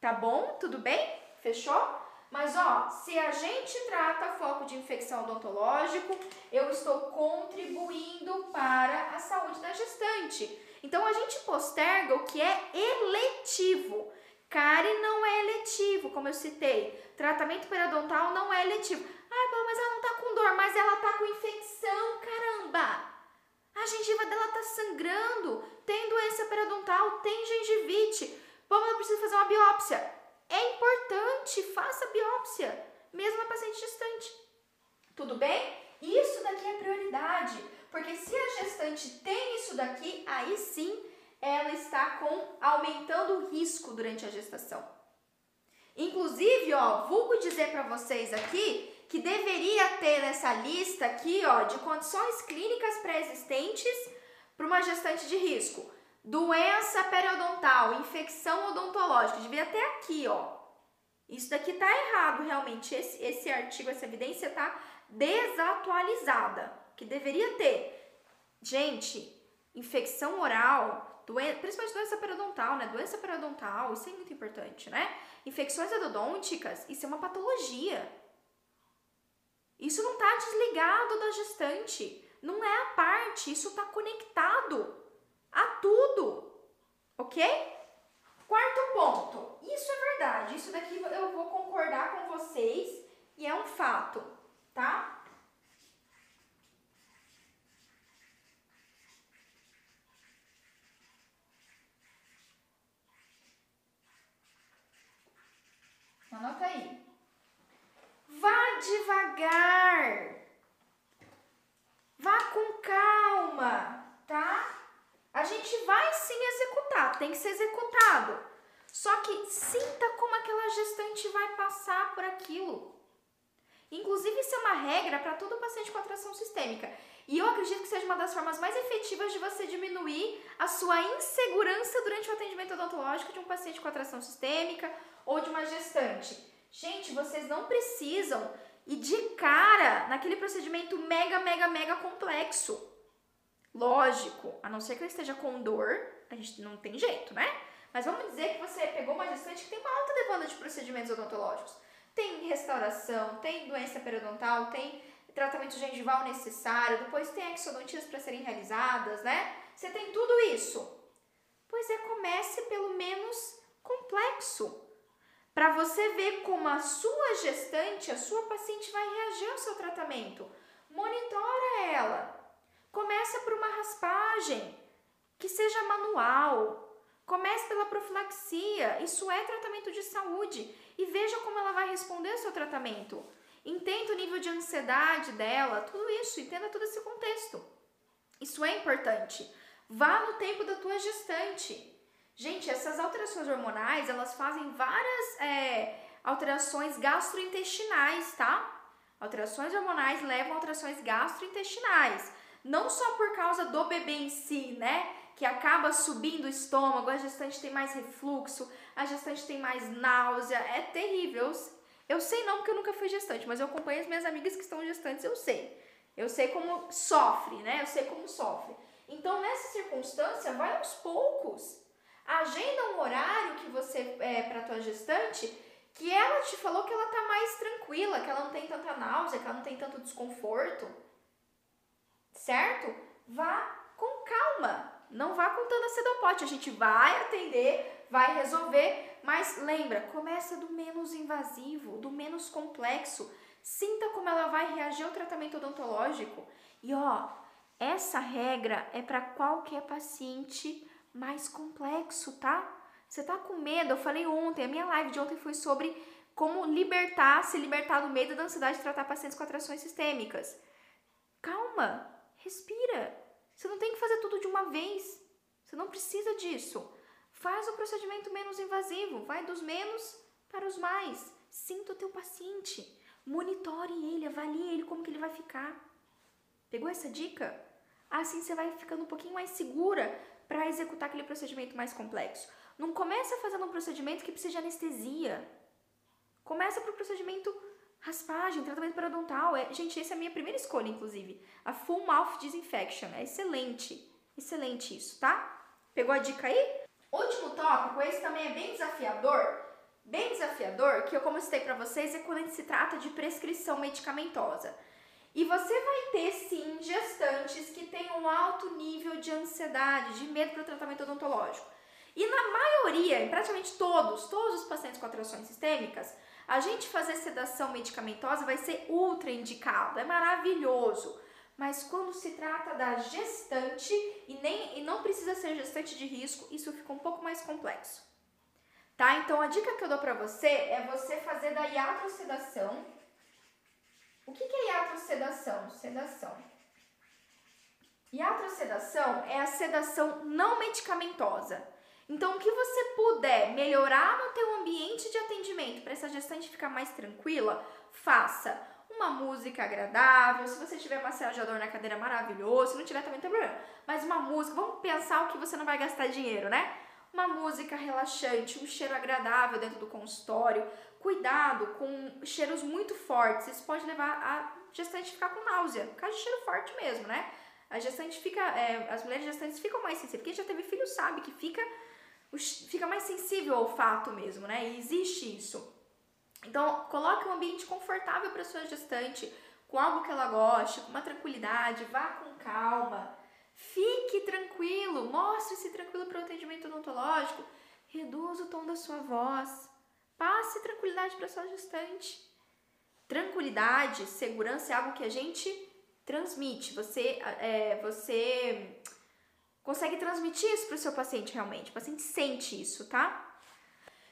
Tá bom? Tudo bem? Fechou? Mas, ó, se a gente trata foco de infecção odontológico, eu estou contribuindo para a saúde da gestante. Então, a gente posterga o que é eletivo. Cárie não é eletivo, como eu citei. Tratamento periodontal não é eletivo. Ah, mas ela não tá com dor, mas ela tá com infecção, caramba! A gengiva dela tá sangrando, tem doença periodontal, tem gengivite... Pâmela precisa fazer uma biópsia. É importante, faça biópsia, mesmo na paciente gestante. Tudo bem? Isso daqui é prioridade, porque se a gestante tem isso daqui, aí sim ela está com, aumentando o risco durante a gestação. Inclusive, ó, vulgo dizer para vocês aqui que deveria ter nessa lista aqui, ó, de condições clínicas pré-existentes para uma gestante de risco. Doença periodontal, infecção odontológica, devia até aqui, ó. Isso daqui tá errado, realmente. Esse, esse artigo, essa evidência tá desatualizada. que deveria ter. Gente, infecção oral, doença, principalmente doença periodontal, né? Doença periodontal, isso é muito importante, né? Infecções endodônticas, isso é uma patologia. Isso não está desligado da gestante. Não é a parte, isso está conectado a tudo, ok? Quarto ponto, isso é verdade, isso daqui eu vou concordar com vocês e é um fato, tá? Anota aí. Vá devagar. Vá com calma, tá? A gente vai sim executar, tem que ser executado. Só que sinta como aquela gestante vai passar por aquilo. Inclusive, isso é uma regra para todo paciente com atração sistêmica. E eu acredito que seja uma das formas mais efetivas de você diminuir a sua insegurança durante o atendimento odontológico de um paciente com atração sistêmica ou de uma gestante. Gente, vocês não precisam... E de cara, naquele procedimento mega, mega, mega complexo. Lógico, a não ser que ela esteja com dor, a gente não tem jeito, né? Mas vamos dizer que você pegou uma gestante que tem uma alta demanda de procedimentos odontológicos. Tem restauração, tem doença periodontal, tem tratamento gengival necessário, depois tem exodontias para serem realizadas, né? Você tem tudo isso. Pois é, comece pelo menos complexo, para você ver como a sua gestante, a sua paciente vai reagir ao seu tratamento. Monitora ela. Começa por uma raspagem, que seja manual. Comece pela profilaxia, isso é tratamento de saúde. E veja como ela vai responder ao seu tratamento. Entenda o nível de ansiedade dela, tudo isso, entenda todo esse contexto. Isso é importante. Vá no tempo da tua gestante. Gente, essas alterações hormonais, elas fazem várias é, alterações gastrointestinais, tá? Alterações hormonais levam a alterações gastrointestinais. Não só por causa do bebê em si, né? Que acaba subindo o estômago, a gestante tem mais refluxo, a gestante tem mais náusea. É terrível. Eu, eu sei não porque eu nunca fui gestante, mas eu acompanho as minhas amigas que estão gestantes, eu sei. Eu sei como sofre, né? Eu sei como sofre. Então, nessa circunstância, vai aos poucos. Agenda um horário que você é, para tua gestante, que ela te falou que ela tá mais tranquila, que ela não tem tanta náusea, que ela não tem tanto desconforto, certo? Vá com calma, não vá contando a cedo ao pote. A gente vai atender, vai resolver, mas lembra, começa do menos invasivo, do menos complexo. Sinta como ela vai reagir ao tratamento odontológico. E ó, essa regra é para qualquer paciente mais complexo, tá? Você tá com medo? Eu falei ontem, a minha live de ontem foi sobre como libertar, se libertar do medo e da ansiedade de tratar pacientes com atrações sistêmicas. Calma, respira. Você não tem que fazer tudo de uma vez. Você não precisa disso. Faz o procedimento menos invasivo. Vai dos menos para os mais. Sinta o teu paciente. Monitore ele, avalie ele, como que ele vai ficar. Pegou essa dica? Assim você vai ficando um pouquinho mais segura para executar aquele procedimento mais complexo. Não começa fazendo um procedimento que precisa de anestesia. Começa para o procedimento raspagem, tratamento periodontal. É, gente, essa é a minha primeira escolha, inclusive. A Full Mouth Disinfection. É excelente. Excelente isso, tá? Pegou a dica aí? Último tópico, esse também é bem desafiador. Bem desafiador, que eu como eu citei para vocês, é quando se trata de prescrição medicamentosa. E você vai ter, sim, gestantes que têm um alto nível de ansiedade, de medo para o tratamento odontológico. E na maioria, em praticamente todos, todos os pacientes com atrações sistêmicas, a gente fazer sedação medicamentosa vai ser ultra indicado, é maravilhoso. Mas quando se trata da gestante, e, nem, e não precisa ser gestante de risco, isso fica um pouco mais complexo. Tá? Então a dica que eu dou para você é você fazer da iatrosedação. O que é iatrosedação? Sedação. Iatrosedação é a sedação não medicamentosa. Então, o que você puder melhorar no teu ambiente de atendimento para essa gestante ficar mais tranquila, faça. Uma música agradável, se você tiver massageador na cadeira, maravilhoso. Se não tiver, também não tem problema. Mas uma música, vamos pensar o que você não vai gastar dinheiro, né? Uma música relaxante, um cheiro agradável dentro do consultório. Cuidado com cheiros muito fortes, isso pode levar a gestante ficar com náusea, por causa de cheiro forte mesmo, né? A gestante fica, é, as mulheres gestantes ficam mais sensíveis. Quem já teve filho sabe que fica, fica mais sensível ao olfato mesmo, né? E existe isso. Então, coloque um ambiente confortável para sua gestante, com algo que ela goste, com uma tranquilidade, vá com calma. Fique tranquilo, mostre-se tranquilo para o atendimento odontológico, reduza o tom da sua voz, passe tranquilidade para sua gestante. Tranquilidade, segurança é algo que a gente transmite, você, é, você consegue transmitir isso para o seu paciente realmente, o paciente sente isso, tá?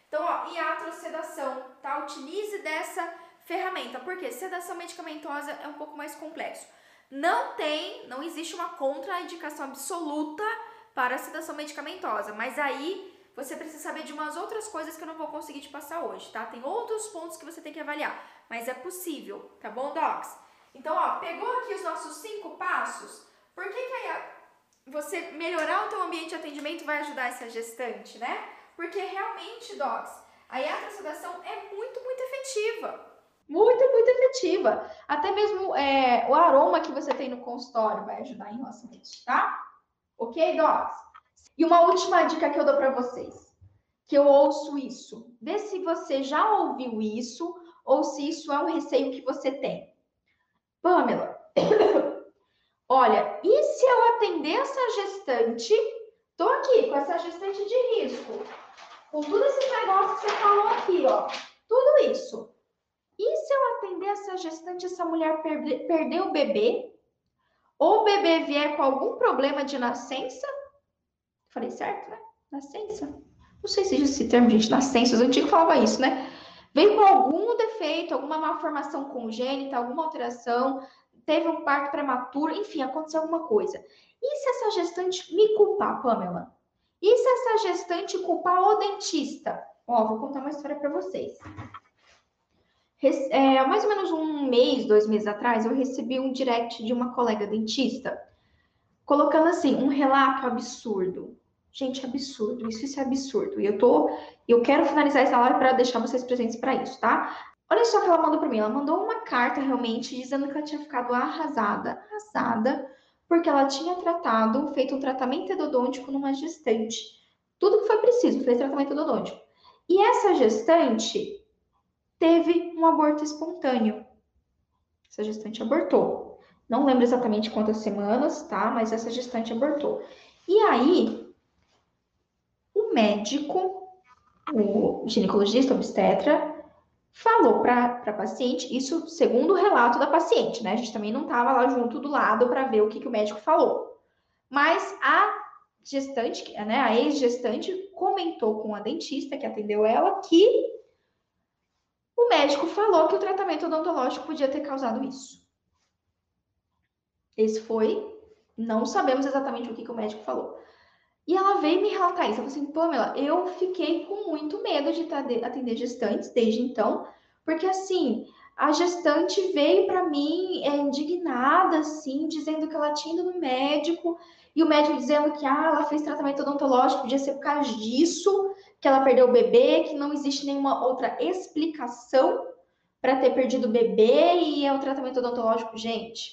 Então, ó, iatrosedação, tá? Utilize dessa ferramenta, porque sedação medicamentosa é um pouco mais complexo. Não tem, não existe uma contraindicação absoluta para a sedação medicamentosa, mas aí você precisa saber de umas outras coisas que eu não vou conseguir te passar hoje, tá? Tem outros pontos que você tem que avaliar, mas é possível, tá bom, docs? Então, ó, pegou aqui os nossos cinco passos? Por que que aí você melhorar o teu ambiente de atendimento vai ajudar essa gestante, né? Porque realmente, docs, a iatrosedação é muito, muito efetiva. Muito, muito efetiva. Até mesmo é, o aroma que você tem no consultório vai ajudar em relação a isso, tá? Ok, docs? E uma última dica que eu dou para vocês, que eu ouço isso. Vê se você já ouviu isso ou se isso é um receio que você tem. Pâmela, olha, e se eu atender essa gestante? Tô aqui com essa gestante de risco, com tudo esses negócios que você falou aqui, ó, tudo isso. E se eu atender essa gestante, essa mulher per- perder o bebê? Ou o bebê vier com algum problema de nascença? Falei certo, né? Nascença? Não sei se existe esse termo, gente, nascença, os antigos falavam isso, né? Veio com algum defeito, alguma malformação congênita, alguma alteração, teve um parto prematuro, enfim, aconteceu alguma coisa. E se essa gestante me culpar, Pâmela? E se essa gestante culpar o dentista? Ó, vou contar uma história para vocês. É, mais ou menos um mês, dois meses atrás, eu recebi um direct de uma colega dentista, colocando assim, um relato absurdo. Gente, absurdo, isso, isso é absurdo. E eu tô, eu quero finalizar essa live para deixar vocês presentes para isso, tá? Olha só o que ela mandou para mim. Ela mandou uma carta realmente dizendo que ela tinha ficado arrasada, arrasada, porque ela tinha tratado, feito um tratamento endodôntico numa gestante. Tudo que foi preciso, fez tratamento endodôntico. E essa gestante teve um aborto espontâneo. Essa gestante abortou. Não lembro exatamente quantas semanas, tá? Mas essa gestante abortou. E aí, o médico, o ginecologista, obstetra, falou para a paciente, isso segundo o relato da paciente, né? A gente também não estava lá junto do lado para ver o que, que o médico falou. Mas a gestante, né? A ex-gestante comentou com a dentista que atendeu ela que o médico falou que o tratamento odontológico podia ter causado isso. Esse foi, não sabemos exatamente o que, que o médico falou. E ela veio me relatar isso. Ela falou assim, Pâmela, eu fiquei com muito medo de atender gestantes desde então, porque assim, a gestante veio para mim é, indignada, assim, dizendo que ela tinha ido no médico, e o médico dizendo que ah, ela fez tratamento odontológico, podia ser por causa disso, que ela perdeu o bebê, que não existe nenhuma outra explicação para ter perdido o bebê e é um tratamento odontológico. Gente,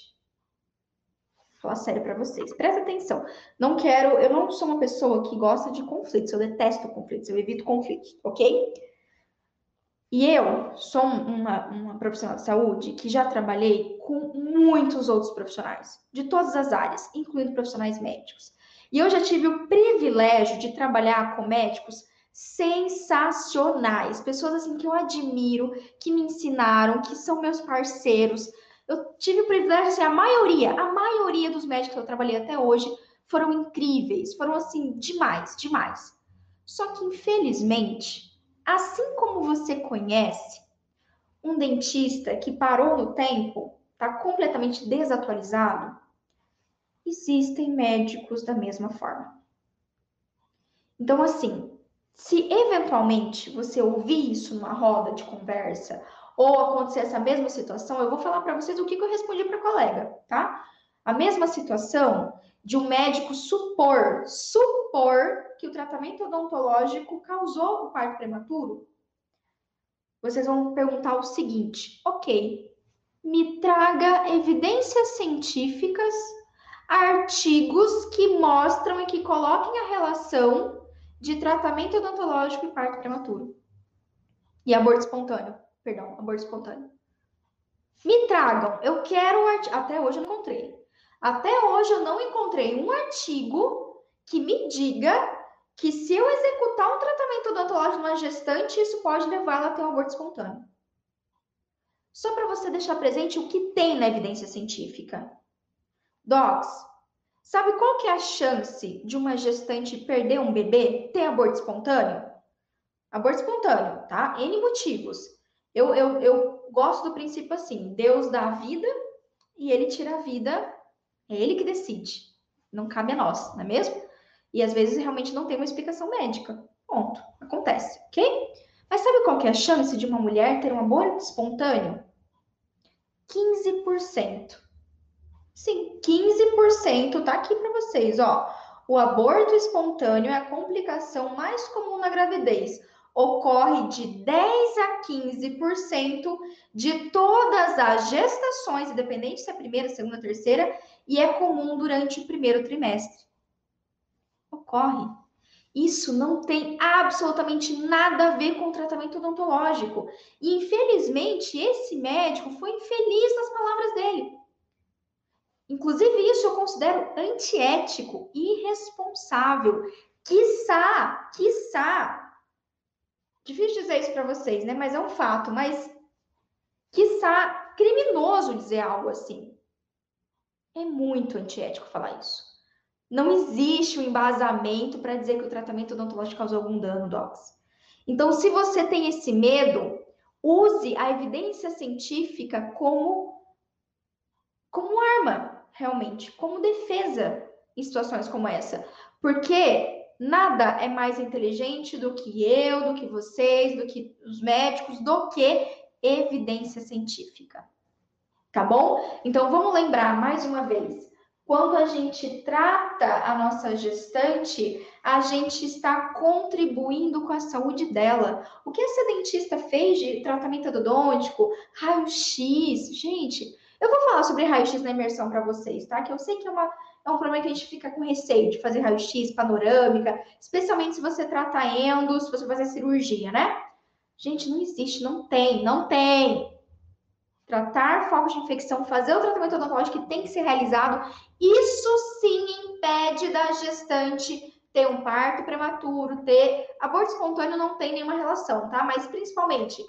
vou falar sério para vocês, presta atenção. Não quero, eu não sou uma pessoa que gosta de conflitos, eu detesto conflitos, eu evito conflitos, ok? E eu sou uma, uma profissional de saúde que já trabalhei com muitos outros profissionais, de todas as áreas, incluindo profissionais médicos. E eu já tive o privilégio de trabalhar com médicos sensacionais, pessoas assim que eu admiro, que me ensinaram, que são meus parceiros. Eu tive o privilégio, assim, a maioria, a maioria dos médicos que eu trabalhei até hoje foram incríveis, foram assim, demais, demais. Só que, infelizmente, assim como você conhece um dentista que parou no tempo, tá completamente desatualizado, existem médicos da mesma forma. Então, assim, se eventualmente você ouvir isso numa roda de conversa ou acontecer essa mesma situação, eu vou falar para vocês o que, que eu respondi para a colega, tá? A mesma situação de um médico supor, supor que o tratamento odontológico causou o parto prematuro. Vocês vão perguntar o seguinte, ok, me traga evidências científicas, artigos que mostram e que coloquem a relação de tratamento odontológico e parto prematuro. E aborto espontâneo, perdão, aborto espontâneo. Me tragam, eu quero... Art... Até hoje eu não encontrei. Até hoje eu não encontrei um artigo que me diga que se eu executar um tratamento odontológico numa gestante, isso pode levar ela a ter um aborto espontâneo. Só para você deixar presente o que tem na evidência científica. Docs, sabe qual que é a chance de uma gestante perder um bebê ter aborto espontâneo? Aborto espontâneo, tá? N motivos. Eu, eu, eu gosto do princípio assim, Deus dá a vida e ele tira a vida, é ele que decide. Não cabe a nós, não é mesmo? E às vezes realmente não tem uma explicação médica. Ponto. Acontece, ok? Mas sabe qual que é a chance de uma mulher ter um aborto espontâneo? quinze por cento. Sim, quinze por cento tá aqui para vocês, ó. O aborto espontâneo é a complicação mais comum na gravidez. Ocorre de dez a quinze por cento de todas as gestações, independente se é a primeira, segunda, terceira, e é comum durante o primeiro trimestre. Ocorre. Isso não tem absolutamente nada a ver com o tratamento odontológico. E, infelizmente, esse médico foi infeliz nas palavras dele. Inclusive, isso eu considero antiético, irresponsável. Quiçá, quiçá, difícil dizer isso para vocês, né? Mas é um fato, mas quiçá, criminoso dizer algo assim. É muito antiético falar isso. Não existe um embasamento para dizer que o tratamento odontológico causou algum dano, docs. Então, se você tem esse medo, use a evidência científica como, como arma, realmente, como defesa em situações como essa. Porque nada é mais inteligente do que eu, do que vocês, do que os médicos, do que evidência científica. Tá bom? Então, vamos lembrar mais uma vez. Quando a gente trata a nossa gestante, a gente está contribuindo com a saúde dela. O que essa dentista fez de tratamento odontológico, raio-x, gente, eu vou falar sobre raio-x na imersão para vocês, tá? Que eu sei que é, uma, é um problema que a gente fica com receio de fazer raio-x, panorâmica, especialmente se você trata endo, se você fazer cirurgia, né? Gente, não existe, não tem, não tem. Tratar focos de infecção, fazer o tratamento odontológico que tem que ser realizado, isso sim impede da gestante ter um parto prematuro, ter... Aborto espontâneo não tem nenhuma relação, tá? Mas principalmente,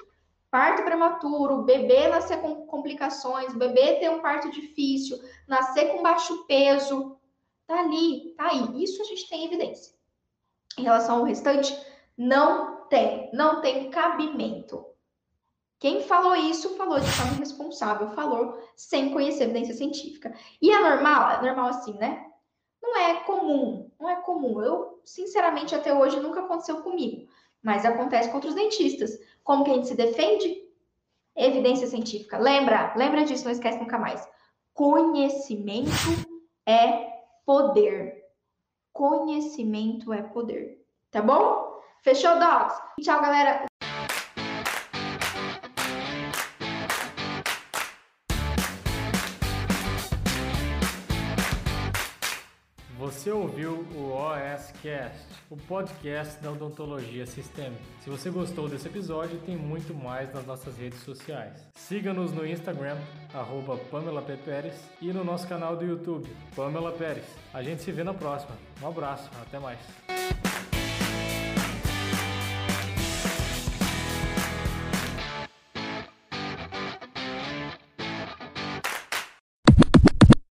parto prematuro, bebê nascer com complicações, bebê ter um parto difícil, nascer com baixo peso, tá ali, tá aí. Isso a gente tem evidência. Em relação ao restante, não tem, não tem cabimento. Quem falou isso, falou de forma irresponsável, falou sem conhecer evidência científica. E é normal? É normal assim, né? Não é comum, não é comum. Eu, sinceramente, até hoje nunca aconteceu comigo. Mas acontece com outros dentistas. Como que a gente se defende? Evidência científica. Lembra, lembra disso, não esquece nunca mais. Conhecimento é poder. Conhecimento é poder. Tá bom? Fechou, docs? Tchau, galera. Você ouviu o OSCast, o podcast da odontologia sistêmica. Se você gostou desse episódio, tem muito mais nas nossas redes sociais. Siga-nos no Instagram, arroba Pâmela Perez, e no nosso canal do YouTube, Pâmela Perez. A gente se vê na próxima. Um abraço, até mais.